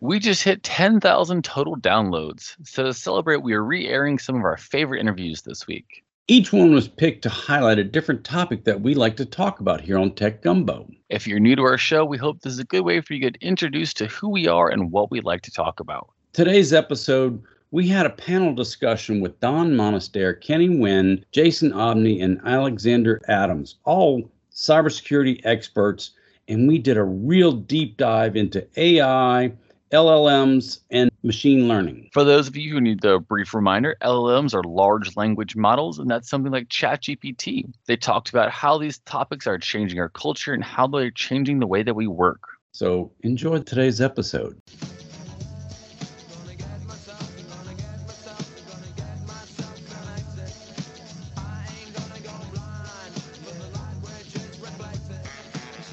We just hit 10,000 total downloads. So to celebrate, we are re-airing some of our favorite interviews this week. Each one was picked to highlight a different topic that we like to talk about here on Tech Gumbo. If you're new to our show, we hope this is a good way for you to get introduced to who we are and what we like to talk about. Today's episode, we had a panel discussion with Don Monistere, Kenny Nguyen, Justin Obney, and Alexander Adams, all cybersecurity experts, and we did a real deep dive into AI, LLMs, and machine learning. For those of you who need the brief reminder, LLMs are large language models, and that's something like ChatGPT. They talked about how these topics are changing our culture and how they're changing the way that we work. So enjoy today's episode.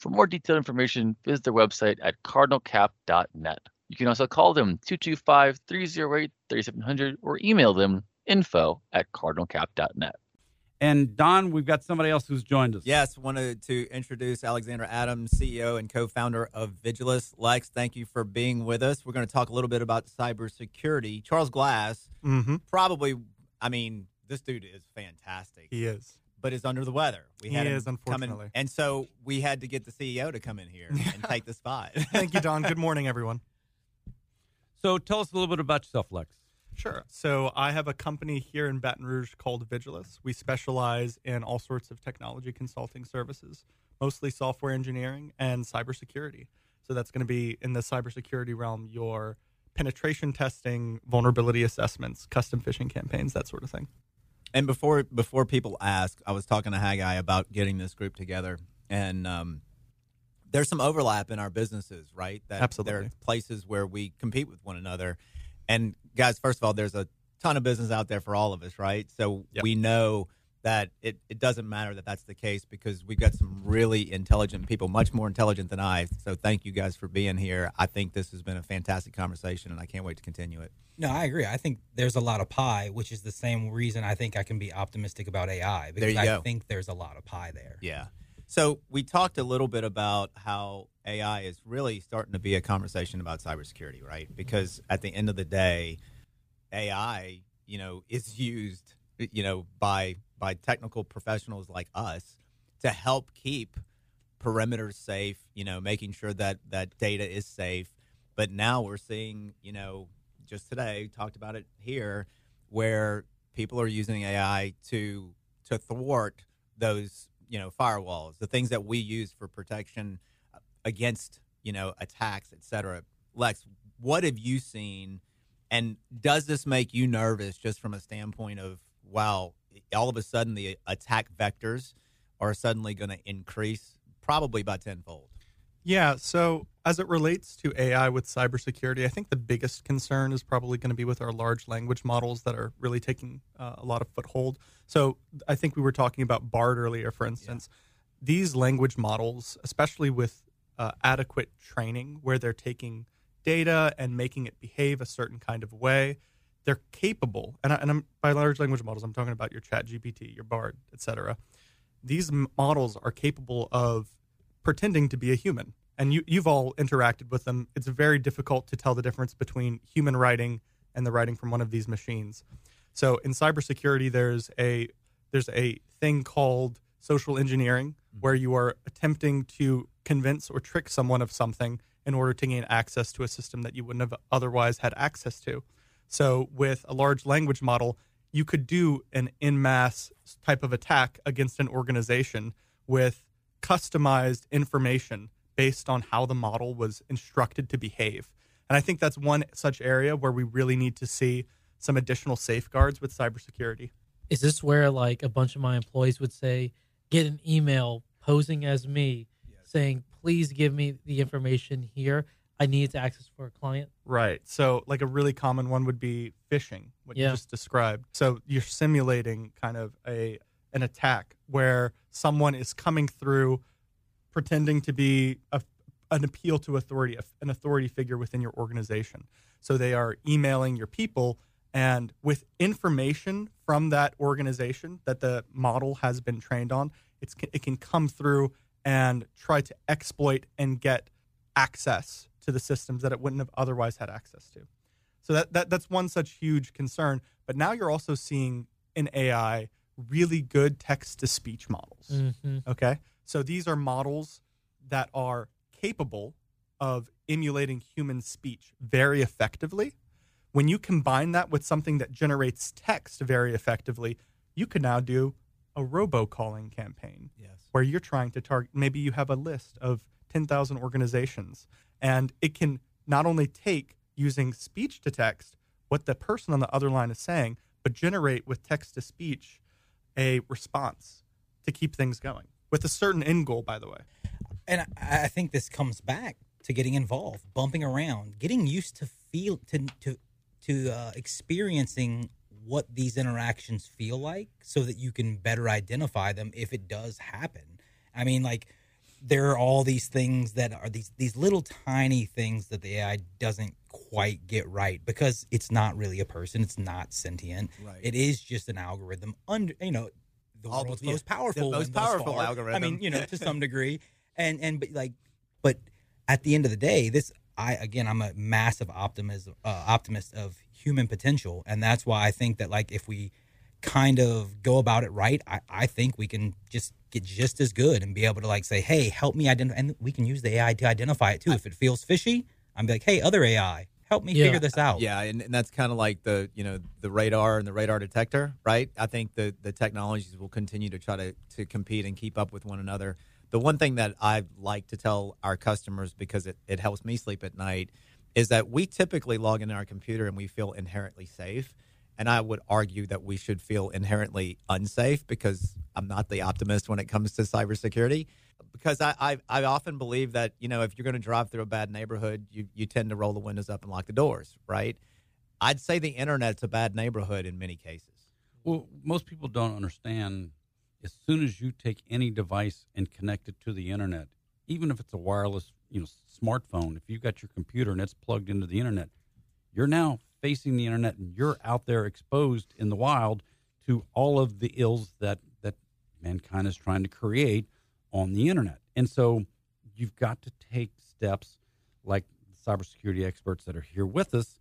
For more detailed information, visit their website at cardinalcap.net. You can also call them 225-308-3700 or email them info@cardinalcap.net. And Don, we've got somebody else who's joined us. Yes, wanted to introduce Alexander Adams, CEO and co-founder of Vigilus. Lex, thank you for being with us. We're going to talk a little bit about cybersecurity. Charles Glass, this dude is fantastic. He is. But is under the weather. He is, unfortunately. And so we had to get the CEO to come in here and take the spot. Thank you, Don. Good morning, everyone. So tell us a little bit about yourself, Lex. Sure. So I have a company here in Baton Rouge called Vigilus. We specialize in all sorts of technology consulting services, mostly software engineering and cybersecurity. So that's going to be, in the cybersecurity realm, your penetration testing, vulnerability assessments, custom phishing campaigns, that sort of thing. And before people ask, I was talking to Haggai about getting this group together, and there's some overlap in our businesses, right? That absolutely. There are places where we compete with one another. And guys, first of all, there's a ton of business out there for all of us, right? So yep. We know that it doesn't matter that that's the case because we've got some really intelligent people, much more intelligent than I. So thank you guys for being here. I think this has been a fantastic conversation, and I can't wait to continue it. No, I agree. I think there's a lot of pie, which is the same reason I think I can be optimistic about AI because I think there's a lot of pie there. Yeah. So we talked a little bit about how AI is really starting to be a conversation about cybersecurity, right? Because at the end of the day, AI, is used, by technical professionals like us to help keep perimeters safe, making sure that data is safe. But now we're seeing, just today, talked about it here, where people are using AI to thwart those, firewalls, the things that we use for protection against, attacks, et cetera. Lex, what have you seen? And does this make you nervous just from a standpoint of, wow, all of a sudden the attack vectors are suddenly going to increase probably by tenfold? Yeah, so as it relates to AI with cybersecurity, I think the biggest concern is probably going to be with our large language models that are really taking a lot of foothold. So I think we were talking about Bard earlier, for instance. Yeah. These language models, especially with adequate training, where they're taking data and making it behave a certain kind of way, they're capable, and I'm, by large language models, I'm talking about your ChatGPT, your Bard, etc. These models are capable of pretending to be a human. And you've all interacted with them. It's very difficult to tell the difference between human writing and the writing from one of these machines. So in cybersecurity, there's a thing called social engineering, where you are attempting to convince or trick someone of something in order to gain access to a system that you wouldn't have otherwise had access to. So with a large language model, you could do an en masse type of attack against an organization with customized information based on how the model was instructed to behave. And I think that's one such area where we really need to see some additional safeguards with cybersecurity. Is this where, like, a bunch of my employees would say, get an email posing as me, saying, please give me the information here. I need to access for a client? Right. So, like, a really common one would be phishing, what you just described. So you're simulating kind of an attack where someone is coming through pretending to be an appeal to authority, an authority figure within your organization. So they are emailing your people, and with information from that organization that the model has been trained on, it can come through and try to exploit and get access to the systems that it wouldn't have otherwise had access to. So that's one such huge concern. But now you're also seeing in AI really good text-to-speech models, okay? So these are models that are capable of emulating human speech very effectively. When you combine that with something that generates text very effectively, you could now do a robocalling campaign where you're trying to target. Maybe you have a list of 10,000 organizations, and it can not only take, using speech to text, what the person on the other line is saying, but generate with text to speech a response to keep things going. With a certain end goal, by the way. And I think this comes back to getting involved, bumping around, getting used to experiencing what these interactions feel like so that you can better identify them if it does happen. I mean, like, there are all these things that are these little tiny things that the AI doesn't quite get right because it's not really a person. It's not sentient. Right. It is just an algorithm under, you know, the world's most powerful, algorithm. I mean, you know, to some degree, but at the end of the day, I'm a massive optimist of human potential, and that's why I think that, like, if we kind of go about it right, I think we can just get just as good and be able to, like, say, hey, help me identify, and we can use the AI to identify it too. If it feels fishy, I'm like, hey, other AI, help me figure this out. Yeah, and that's kind of like the radar and the radar detector, right? I think the technologies will continue to try to compete and keep up with one another. The one thing that I like to tell our customers, because it helps me sleep at night, is that we typically log into our computer and we feel inherently safe. And I would argue that we should feel inherently unsafe, because I'm not the optimist when it comes to cybersecurity. Because I often believe that, you know, if you're going to drive through a bad neighborhood, you tend to roll the windows up and lock the doors, right? I'd say the internet's a bad neighborhood in many cases. Well, most people don't understand, as soon as you take any device and connect it to the internet, even if it's a wireless, you know, smartphone, if you've got your computer and it's plugged into the internet, you're now facing the internet and you're out there exposed in the wild to all of the ills that mankind is trying to create on the internet. And so you've got to take steps, like the cybersecurity experts that are here with us,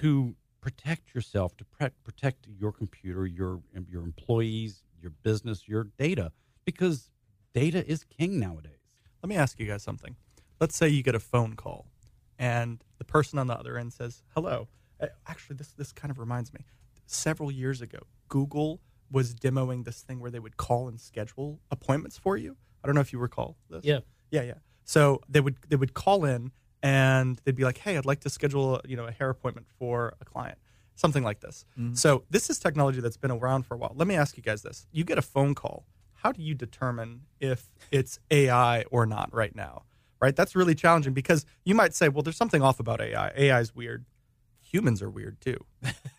to protect yourself, to protect your computer, your employees, your business, your data, because data is king nowadays. Let me ask you guys something. Let's say you get a phone call and the person on the other end says, hello. Actually, this kind of reminds me. Several years ago, Google was demoing this thing where they would call and schedule appointments for you. I don't know if you recall this. Yeah. So they would call in and they'd be like, hey, I'd like to schedule a hair appointment for a client, something like this. Mm-hmm. So this is technology that's been around for a while. Let me ask you guys this. You get a phone call. How do you determine if it's AI or not right now, right? That's really challenging, because you might say, well, there's something off about AI. AI is weird. Humans are weird, too.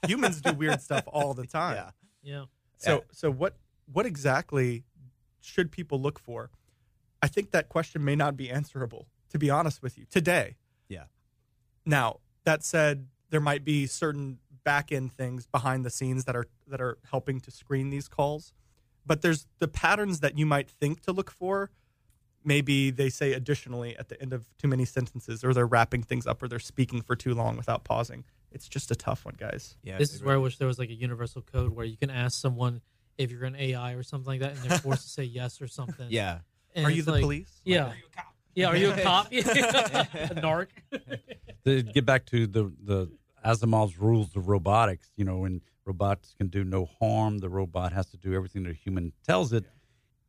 Humans do weird stuff all the time. Yeah. So what exactly should people look for? I think that question may not be answerable, to be honest with you, today. Yeah. Now, that said, there might be certain back-end things behind the scenes that are helping to screen these calls. But there's the patterns that you might think to look for. Maybe they say additionally at the end of too many sentences, or they're wrapping things up, or they're speaking for too long without pausing. It's just a tough one, guys. Yeah, this is where I wish there was like a universal code where you can ask someone if you're an AI or something like that, and they're forced to say yes or something. Yeah. And are you the police? Yeah. Like, are you a cop? Yeah, are you a cop? A narc? To get back to the Asimov's rules of robotics, you know, when robots can do no harm, the robot has to do everything that a human tells it. Yeah.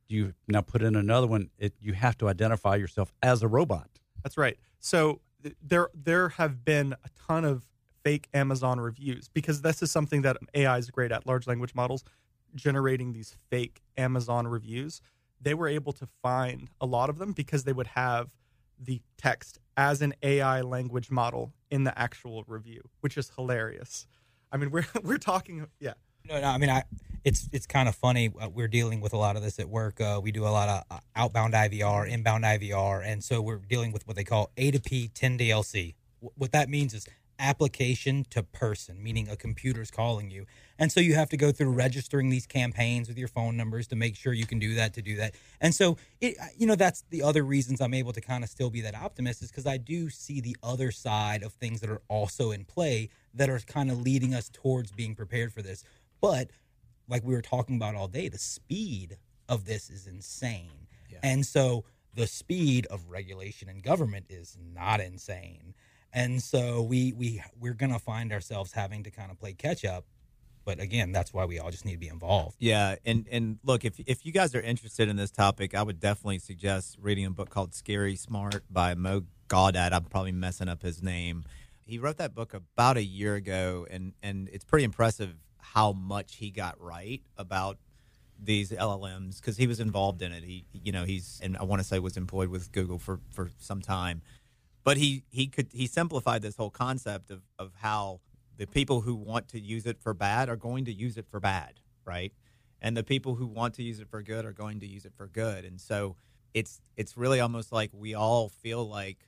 You now put in another one, you have to identify yourself as a robot. That's right. So there have been a ton of fake Amazon reviews, because this is something that AI is great at, large language models, generating these fake Amazon reviews. They were able to find a lot of them because they would have the text as an AI language model in the actual review, which is hilarious. I mean, we're talking, yeah. No, I mean, it's kind of funny. We're dealing with a lot of this at work. We do a lot of outbound IVR, inbound IVR, and so we're dealing with what they call A to P 10 DLC. What that means is application to person, meaning a computer's calling you. And so you have to go through registering these campaigns with your phone numbers to make sure you can do that. And so, that's the other reasons I'm able to kind of still be that optimist, is because I do see the other side of things that are also in play that are kind of leading us towards being prepared for this. But like we were talking about all day, the speed of this is insane. Yeah. And so the speed of regulation and government is not insane. And so we're going to find ourselves having to kind of play catch up. But again, that's why we all just need to be involved. Yeah. And look, if you guys are interested in this topic, I would definitely suggest reading a book called Scary Smart by Mo Gawdat. I'm probably messing up his name. He wrote that book about a year ago, and it's pretty impressive how much he got right about these LLMs, because he was involved in it. He's I want to say was employed with Google for some time, but he simplified this whole concept of how the people who want to use it for bad are going to use it for bad, right? And the people who want to use it for good are going to use it for good. And so it's really almost like we all feel like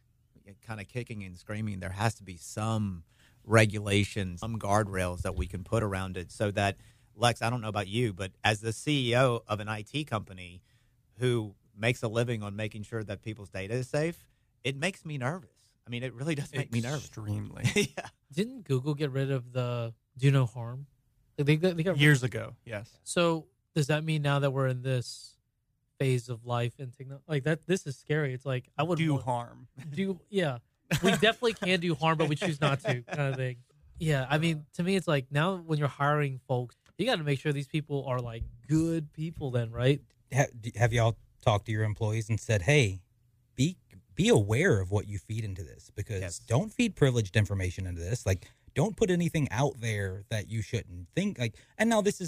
kind of kicking and screaming. There has to be some regulations, some guardrails that we can put around it, so that, Lex, I don't know about you, but as the CEO of an IT company who makes a living on making sure that people's data is safe, it makes me nervous. I mean, it really does make me nervous. Extremely. Yeah. Didn't Google get rid of the do no harm? Like they got years ago, yes. So does that mean now that we're in this phase of life and technology, like that, this is scary. It's like, I would do harm. Yeah. We definitely can do harm, but we choose not to, kind of thing. Yeah, I mean, to me, it's like now when you're hiring folks, you got to make sure these people are like good people then, right? Have y'all talked to your employees and said, hey, be aware of what you feed into this, because Don't feed privileged information into this. Like, don't put anything out there that you shouldn't think. Like, and now this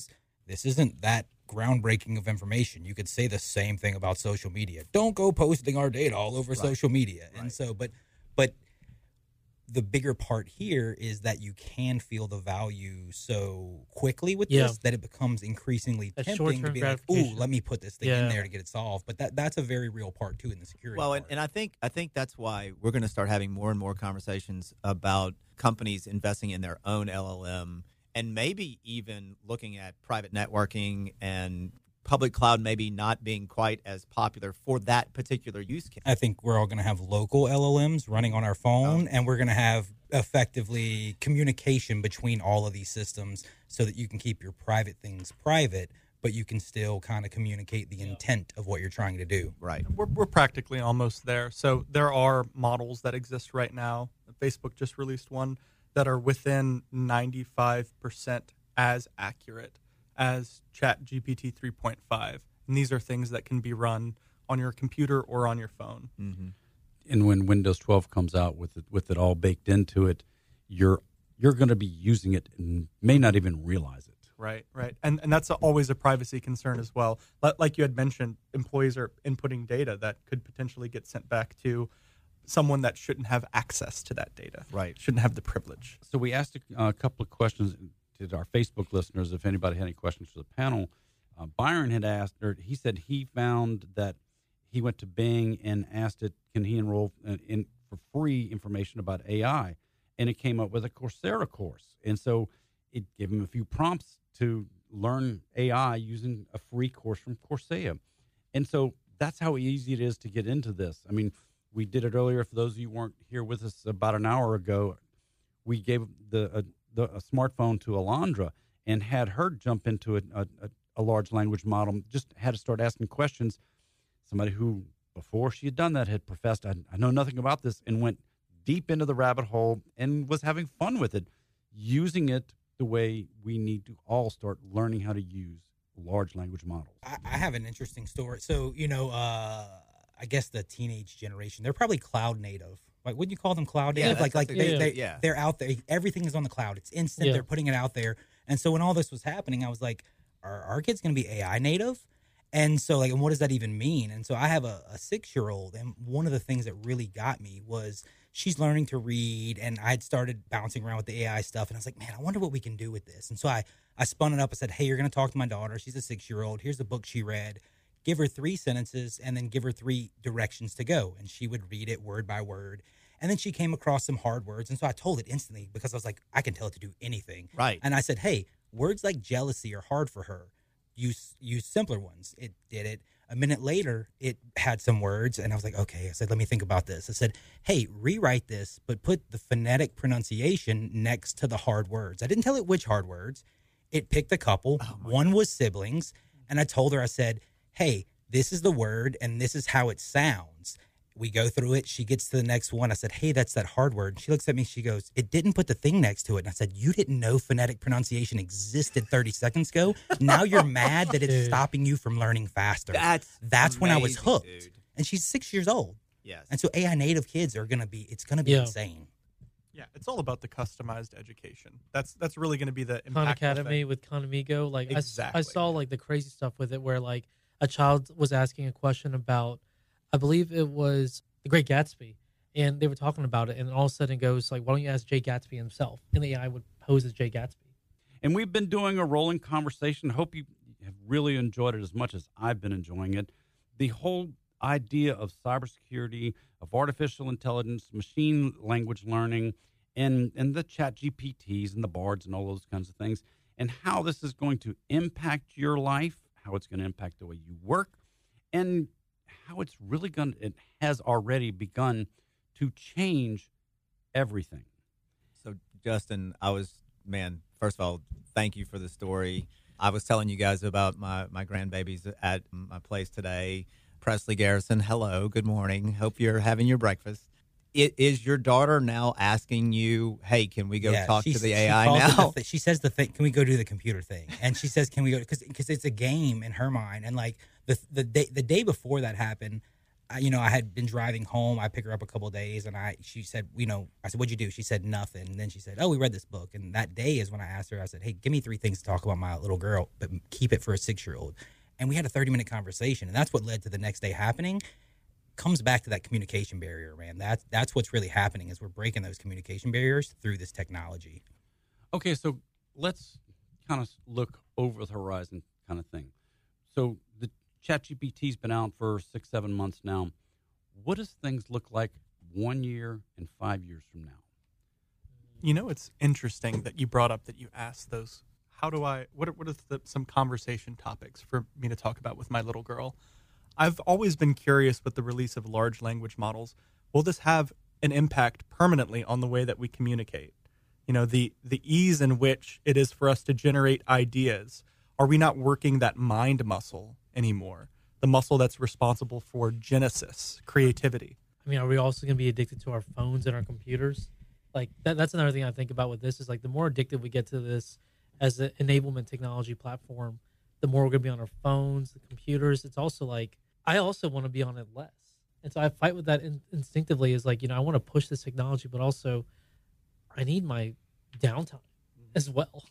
isn't that groundbreaking of information. You could say the same thing about social media. Don't go posting our data all over social media. Right. And so, but the bigger part here is that you can feel the value so quickly with this that it becomes increasingly tempting to be like, ooh, let me put this thing in there to get it solved. But that's a very real part, too, in the security part. And I think that's why we're going to start having more and more conversations about companies investing in their own LLM, and maybe even looking at private networking and public cloud maybe not being quite as popular for that particular use case. I think we're all going to have local LLMs running on our phone, and we're going to have effectively communication between all of these systems so that you can keep your private things private, but you can still kind of communicate the intent of what you're trying to do. Right. We're practically almost there. So there are models that exist right now. Facebook just released one that are within 95% as accurate as ChatGPT 3.5. And these are things that can be run on your computer or on your phone. Mm-hmm. And when Windows 12 comes out with it all baked into it, you're going to be using it and may not even realize it. Right. And that's always a privacy concern as well. Like you had mentioned, employees are inputting data that could potentially get sent back to someone that shouldn't have access to that data. Right. Shouldn't have the privilege. So we asked a couple of questions to our Facebook listeners, if anybody had any questions for the panel. Byron had asked, or he said he found that he went to Bing and asked it, can he enroll in for free information about AI? And it came up with a Coursera course. And so it gave him a few prompts to learn AI using a free course from Coursera. And so that's how easy it is to get into this. I mean, we did it earlier. For those of you who weren't here with us about an hour ago, we gave a smartphone to Alondra and had her jump into a large language model, just had to start asking questions. Somebody who, before she had done that, had professed, I know nothing about this, and went deep into the rabbit hole and was having fun with it, using it the way we need to all start learning how to use large language models. I have an interesting story. So, I guess the teenage generation, they're probably cloud native. Like, wouldn't you call them cloud native? Yeah, they're out there. Everything is on the cloud. It's instant. Yeah. They're putting it out there. And so when all this was happening, I was like, are our kids going to be AI native? And so, like, and what does that even mean? And so I have a 6-year-old, and one of the things that really got me was she's learning to read, and I'd started bouncing around with the AI stuff, and I was like, man, I wonder what we can do with this. And so I spun it up. I said, hey, you're going to talk to my daughter. She's a 6-year-old. Here's the book she read. Give her 3 sentences, and then give her 3 directions to go, and she would read it word by word. And then she came across some hard words, and so I told it instantly because I was like, I can tell it to do anything. Right. And I said, hey, words like jealousy are hard for her. Use simpler ones. It did it. A minute later, it had some words, and I was like, okay. I said, let me think about this. I said, hey, rewrite this, but put the phonetic pronunciation next to the hard words. I didn't tell it which hard words. It picked a couple. One was siblings, and I told her, I said, hey, this is the word, and this is how it sounds. We go through it. She gets to the next one. I said, hey, that's that hard word. She looks at me. She goes, it didn't put the thing next to it. And I said, you didn't know phonetic pronunciation existed 30 seconds ago. Now you're mad that it's stopping you from learning faster. That's amazing, when I was hooked. Dude. And she's 6 years old. Yes. And so AI native kids are going to be, it's going to be insane. Yeah, it's all about the customized education. That's really going to be the impact. Khan Academy with Conamigo. Like, exactly. I saw like the crazy stuff with it where like a child was asking a question about, I believe it was The Great Gatsby, and they were talking about it, and all of a sudden it goes, like, why don't you ask Jay Gatsby himself? And the AI would pose as Jay Gatsby. And we've been doing a rolling conversation. Hope you have really enjoyed it as much as I've been enjoying it. The whole idea of cybersecurity, of artificial intelligence, machine language learning, and the ChatGPTs and the Bards and all those kinds of things, and how this is going to impact your life, how it's going to impact the way you work, and how it's really it has already begun to change everything. So, Justin, first of all, thank you for the story. I was telling you guys about my grandbabies at my place today. Presley Garrison, hello, good morning. Hope you're having your breakfast. Is your daughter now asking you, hey, can we go talk to the AI now? She says the thing, can we go do the computer thing? And she says, can we go? Because it's a game in her mind. And like the day before that happened, I had been driving home. I pick her up a couple of days, and she said, I said, what'd you do? She said, nothing. And then she said, oh, we read this book. And that day is when I asked her, I said, hey, give me 3 things to talk about my little girl, but keep it for a 6-year-old. And we had a 30-minute conversation. And that's what led to the next day happening. Comes back to that communication barrier, man. That's what's really happening is we're breaking those communication barriers through this technology. Okay, so let's kind of look over the horizon kind of thing. So the ChatGPT's been out for 6-7 months now. What does things look like 1 year and 5 years from now? It's interesting that you brought up that you asked those. What are some conversation topics for me to talk about with my little girl? I've always been curious with the release of large language models. Will this have an impact permanently on the way that we communicate? The ease in which it is for us to generate ideas. Are we not working that mind muscle anymore? The muscle that's responsible for genesis, creativity. Are we also going to be addicted to our phones and our computers? Like that's another thing I think about with this is like the more addicted we get to this as an enablement technology platform, the more we're going to be on our phones, the computers. It's also like, I also want to be on it less. And so I fight with that instinctively is like, I want to push this technology, but also I need my downtime as well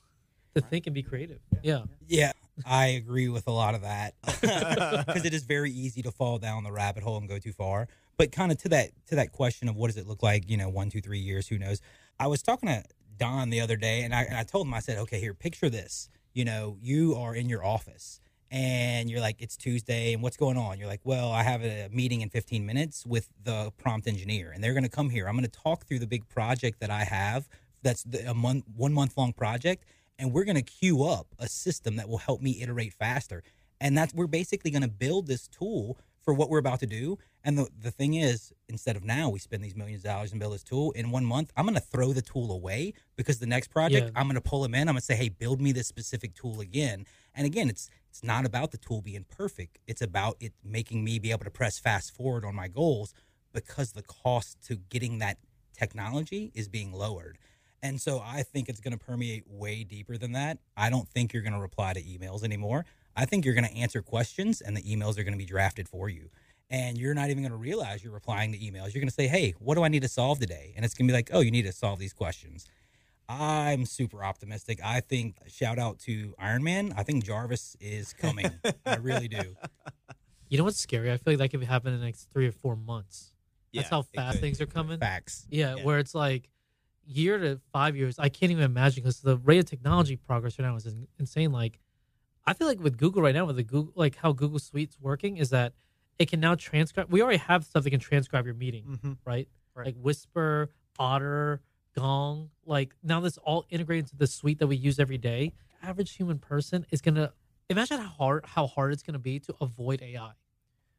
to think and be creative. Yeah. Yeah. I agree with a lot of that because it is very easy to fall down the rabbit hole and go too far. But kind of to that question of what does it look like, 1, 2, 3 years, who knows? I was talking to Don the other day and I told him, I said, okay, here, picture this. You are in your office. And you're like, it's Tuesday, and what's going on? You're like, well, I have a meeting in 15 minutes with the prompt engineer, and they're going to come here. I'm going to talk through the big project that I have that's a 1 month-long project, and we're going to queue up a system that will help me iterate faster. And that's, we're basically going to build this tool for what we're about to do. And the thing is, instead of now we spend these millions of dollars and build this tool, in 1 month, I'm going to throw the tool away because the next project, I'm going to pull them in. I'm going to say, hey, build me this specific tool again. And again, it's not about the tool being perfect. It's about it making me be able to press fast forward on my goals because the cost to getting that technology is being lowered. And so I think it's going to permeate way deeper than that. I don't think you're going to reply to emails anymore. I think you're going to answer questions and the emails are going to be drafted for you. And you're not even going to realize you're replying to emails. You're going to say, hey, what do I need to solve today? And it's going to be like, oh, you need to solve these questions. I'm super optimistic. I think, shout out to Iron Man, I think Jarvis is coming. I really do. You know what's scary? I feel like that could happen in the next 3 or 4 months. That's how fast things are coming. Facts. Yeah, where it's like year to 5 years. I can't even imagine because the rate of technology progress right now is insane. Like, I feel like with Google right now, with the Google, like how Google Suite's working, is that it can now transcribe. We already have stuff that can transcribe your meeting, right? Like Whisper, Otter, Gong. Like now, this all integrated into the suite that we use every day. The average human person is gonna imagine how hard it's gonna be to avoid AI.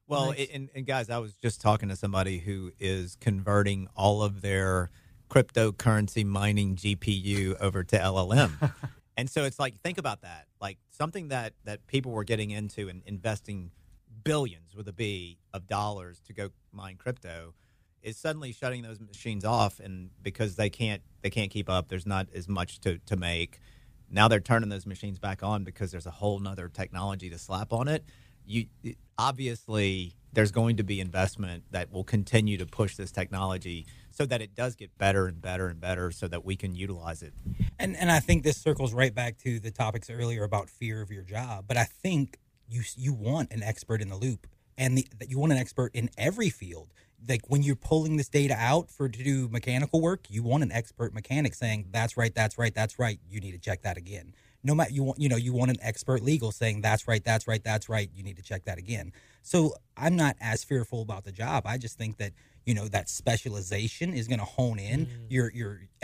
Well, and guys, I was just talking to somebody who is converting all of their cryptocurrency mining GPU over to LLM. And so it's like, think about that. Like something that people were getting into and investing billions with a B of dollars to go mine crypto is suddenly shutting those machines off, and because they can't keep up, there's not as much to make. Now they're turning those machines back on because there's a whole nother technology to slap on it. Obviously, there's going to be investment that will continue to push this technology so that it does get better and better and better so that we can utilize it. And I think this circles right back to the topics earlier about fear of your job. But I think you want an expert in the loop, and you want an expert in every field. Like when you're pulling this data out to do mechanical work, you want an expert mechanic saying, that's right. You need to check that again. No matter you want an expert legal saying that's right. You need to check that again. So I'm not as fearful about the job. I just think that that specialization is going to hone in. Your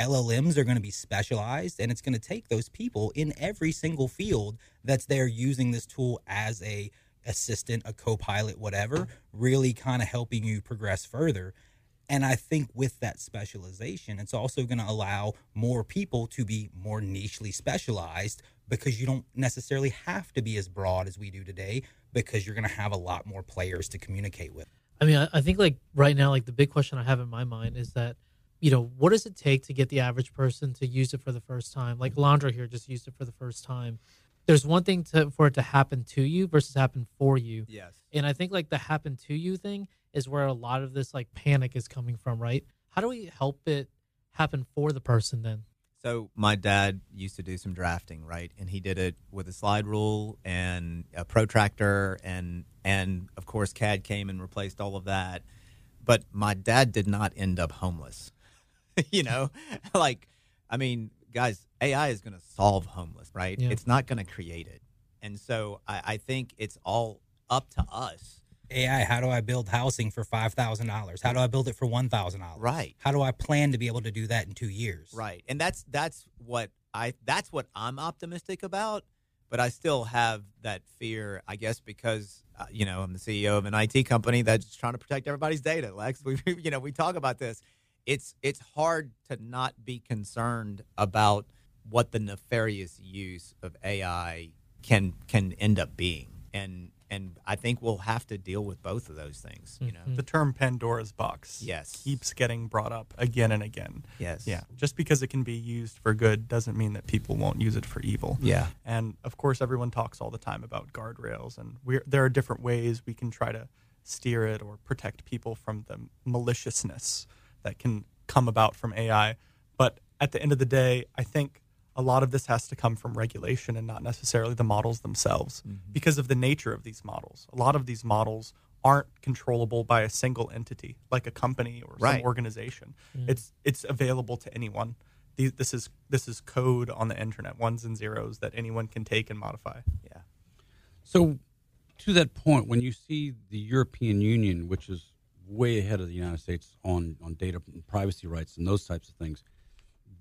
LLMs are going to be specialized, and it's going to take those people in every single field that's there using this tool as a assistant, a co-pilot, whatever, really kind of helping you progress further. And I think with that specialization, it's also going to allow more people to be more nichely specialized because you don't necessarily have to be as broad as we do today because you're going to have a lot more players to communicate with. I mean, I think like right now, like the big question I have in my mind is that, what does it take to get the average person to use it for the first time? Like Alondra here just used it for the first time. There's one thing for it to happen to you versus happen for you. Yes. And I think like the happen to you thing is where a lot of this like panic is coming from, right? How do we help it happen for the person then? So my dad used to do some drafting, right? And he did it with a slide rule and a protractor and of course CAD came and replaced all of that. But my dad did not end up homeless. Guys, AI is going to solve homeless, right? Yeah. It's not going to create it. And so I think it's all up to us. AI, how do I build housing for $5,000? How do I build it for $1,000? Right. How do I plan to be able to do that in 2 years? Right. And that's what I'm optimistic about, but I still have that fear, I guess, because I'm the CEO of an IT company that's trying to protect everybody's data. Lex, we talk about this. It's hard to not be concerned about what the nefarious use of AI can end up being. And I think we'll have to deal with both of those things. The term Pandora's box keeps getting brought up again and again. Yes. Yeah. Just because it can be used for good doesn't mean that people won't use it for evil. Yeah. And of course everyone talks all the time about guardrails, and there are different ways we can try to steer it or protect people from the maliciousness that can come about from AI. But at the end of the day, I think a lot of this has to come from regulation and not necessarily the models themselves because of the nature of these models. A lot of these models aren't controllable by a single entity, like a company or some organization. It's available to anyone. This is code on the internet, ones and zeros that anyone can take and modify. Yeah. So to that point, when you see the European Union, which is way ahead of the United States on data privacy rights and those types of things,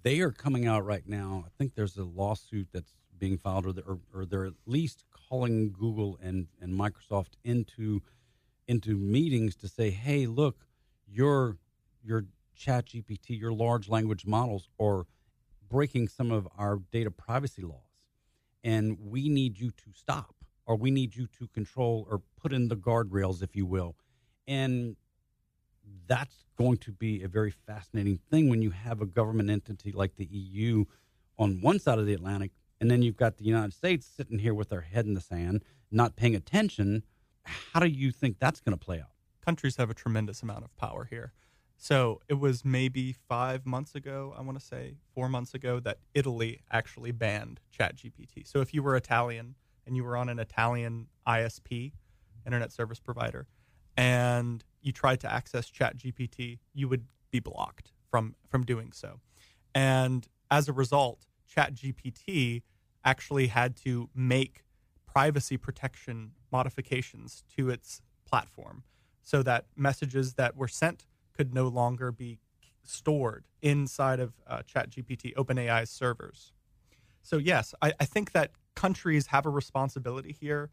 They are coming out right now. I think there's a lawsuit that's being filed, or they're at least calling Google and Microsoft into meetings to say, hey, look, your ChatGPT, your large language models are breaking some of our data privacy laws, and we need you to stop, or we need you to control or put in the guardrails, if you will. And that's going to be a very fascinating thing when you have a government entity like the EU on one side of the Atlantic, and then you've got the United States sitting here with their head in the sand, not paying attention. How do you think that's going to play out? Countries have a tremendous amount of power here. So it was maybe 5 months ago, I want to say 4 months ago, that Italy actually banned ChatGPT. So if you were Italian and you were on an Italian ISP, internet service provider, and you tried to access ChatGPT, you would be blocked from doing so. And as a result, ChatGPT actually had to make privacy protection modifications to its platform so that messages that were sent could no longer be stored inside of ChatGPT, OpenAI's servers. So yes, I think that countries have a responsibility here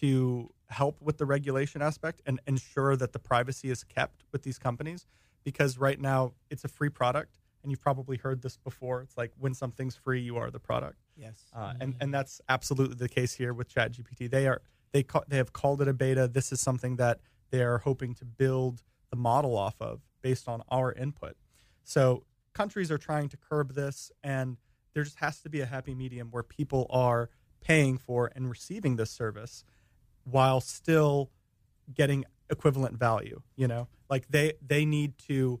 to help with the regulation aspect and ensure that the privacy is kept with these companies, because right now it's a free product, and you've probably heard this before. It's like, when something's free, you are the product. Yes. And that's absolutely the case here with ChatGPT. They have called it a beta. This is something that they are hoping to build the model off of based on our input. So countries are trying to curb this, and there just has to be a happy medium where people are paying for and receiving this service while still getting equivalent value. You know, like they need to,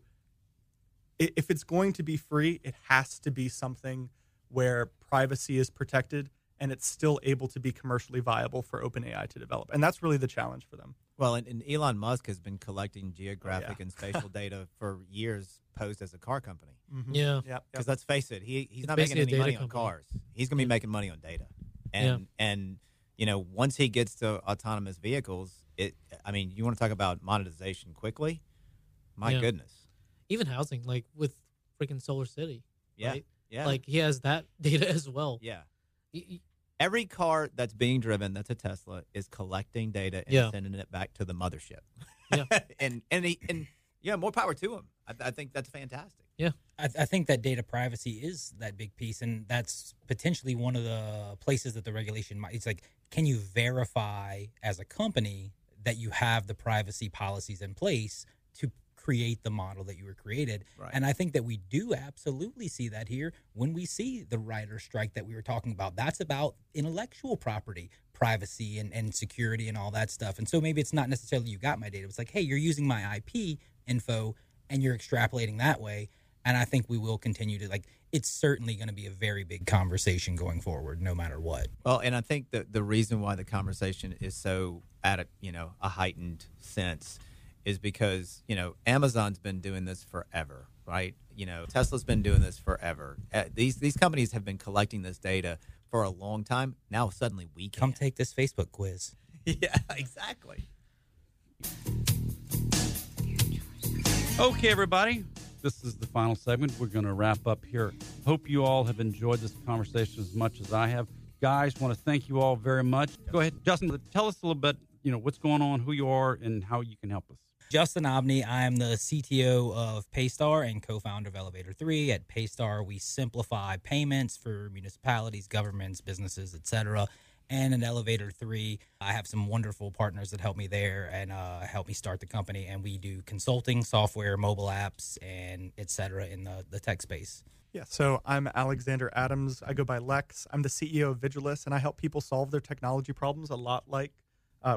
if it's going to be free, it has to be something where privacy is protected and it's still able to be commercially viable for OpenAI to develop. And that's really the challenge for them. Well, and Elon Musk has been collecting geographic and spatial data for years, posed as a car company. Mm-hmm. Yeah. Because let's face it, he's not making any money on cars. He's going to be making money on data. And you know, once he gets to autonomous vehicles, you want to talk about monetization quickly? My goodness. Even housing, like with freaking Solar City. Yeah. Right? Yeah. Like he has that data as well. Yeah. Every car that's being driven that's a Tesla is collecting data and sending it back to the mothership. Yeah. and more power to him. I think that's fantastic. Yeah. I think that data privacy is that big piece, and that's potentially one of the places that the regulation might. It's like, can you verify as a company that you have the privacy policies in place to create the model that you were created? Right. And I think that we do absolutely see that here when we see the writer strike that we were talking about. That's about intellectual property, privacy, and security and all that stuff. And so maybe it's not necessarily you got my data. It's like, hey, you're using my IP info and you're extrapolating that way. And I think we will continue to, like, it's certainly going to be a very big conversation going forward, no matter what. Well, and I think that the reason why the conversation is so at a heightened sense is because, Amazon's been doing this forever, right? Tesla's been doing this forever. These companies have been collecting this data for a long time. Now suddenly we can. Come take this Facebook quiz. Yeah, exactly. Okay, everybody. This is the final segment. We're going to wrap up here. Hope you all have enjoyed this conversation as much as I have. Guys, want to thank you all very much. Go ahead, Justin, tell us a little bit, what's going on, who you are, and how you can help us. Justin Obney. I'm the CTO of Paystar and co-founder of Elevator 3. At Paystar, we simplify payments for municipalities, governments, businesses, etc. And in Elevator 3, I have some wonderful partners that help me there and help me start the company. And we do consulting, software, mobile apps, and et cetera in the tech space. Yeah, so I'm Alexander Adams. I go by Lex. I'm the CEO of Vigilus, and I help people solve their technology problems a lot like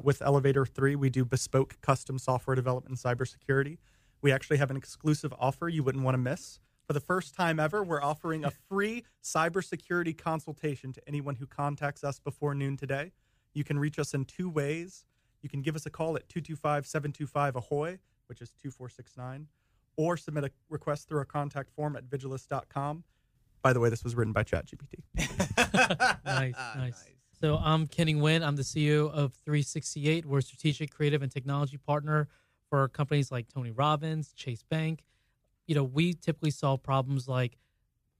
with Elevator 3. We do bespoke custom software development and cybersecurity. We actually have an exclusive offer you wouldn't want to miss. For the first time ever, we're offering a free cybersecurity consultation to anyone who contacts us before noon today. You can reach us in two ways. You can give us a call at 225-725-AHOY, which is 2469, or submit a request through our contact form at vigilus.com. By the way, this was written by ChatGPT. Nice. So I'm Kenny Nguyen. I'm the CEO of 368. We're a strategic, creative, and technology partner for companies like Tony Robbins, Chase Bank. We typically solve problems like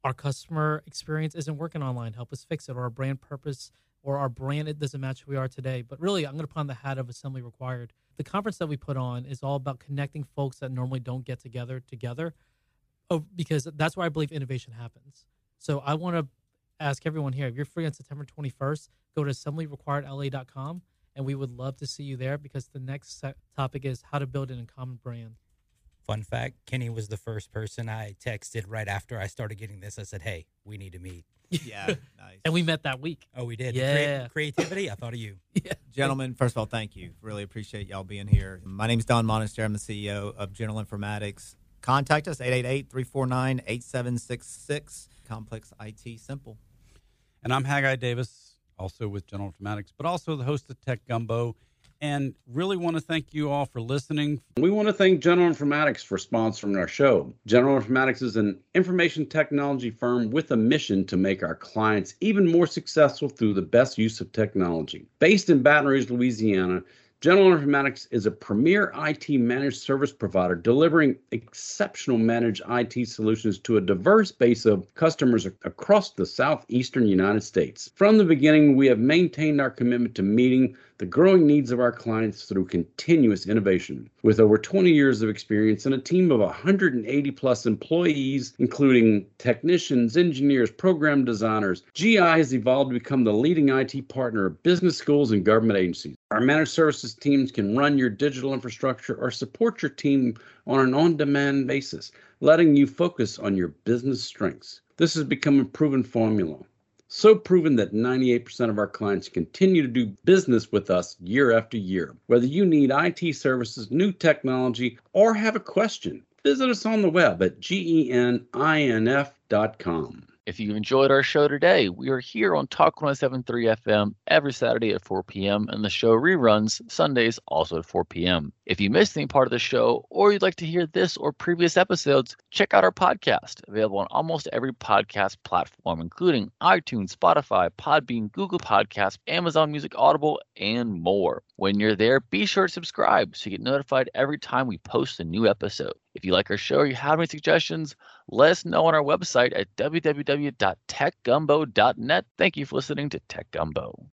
our customer experience isn't working online. Help us fix it. Or our brand purpose or our brand, it doesn't match who we are today. But really, I'm going to put on the hat of Assembly Required. The conference that we put on is all about connecting folks that normally don't get together because that's where I believe innovation happens. So I want to ask everyone here, if you're free on September 21st, go to assemblyrequiredla.com, and we would love to see you there because the next topic is how to build an uncommon brand. Fun fact, Kenny was the first person I texted right after I started getting this. I said, hey, we need to meet. Yeah, nice. And we met that week. Oh, we did? Yeah. Creativity, I thought of you. Yeah. Gentlemen, first of all, thank you. Really appreciate y'all being here. My name is Don Monistere. I'm the CEO of General Informatics. Contact us, 888-349-8766. Complex IT, simple. And I'm Haggai Davis, also with General Informatics, but also the host of Tech Gumbo. And really want to thank you all for listening. We want to thank General Informatics for sponsoring our show. General Informatics is an information technology firm with a mission to make our clients even more successful through the best use of technology. Based in Baton Rouge, Louisiana, General Informatics is a premier IT managed service provider delivering exceptional managed IT solutions to a diverse base of customers across the southeastern United States. From the beginning, we have maintained our commitment to meeting the growing needs of our clients through continuous innovation. With over 20 years of experience and a team of 180 plus employees, including technicians, engineers, program designers, GI has evolved to become the leading IT partner of business schools and government agencies. Our managed services teams can run your digital infrastructure or support your team on an on-demand basis, letting you focus on your business strengths. This has become a proven formula, so proven that 98% of our clients continue to do business with us year after year. Whether you need IT services, new technology, or have a question, visit us on the web at geninf.com. If you enjoyed our show today, we are here on Talk 107.3 FM every Saturday at 4 p.m. and the show reruns Sundays also at 4 p.m. If you missed any part of the show or you'd like to hear this or previous episodes, check out our podcast, available on almost every podcast platform, including iTunes, Spotify, Podbean, Google Podcasts, Amazon Music, Audible, and more. When you're there, be sure to subscribe so you get notified every time we post a new episode. If you like our show or you have any suggestions, let us know on our website at www.techgumbo.net. Thank you for listening to Tech Gumbo.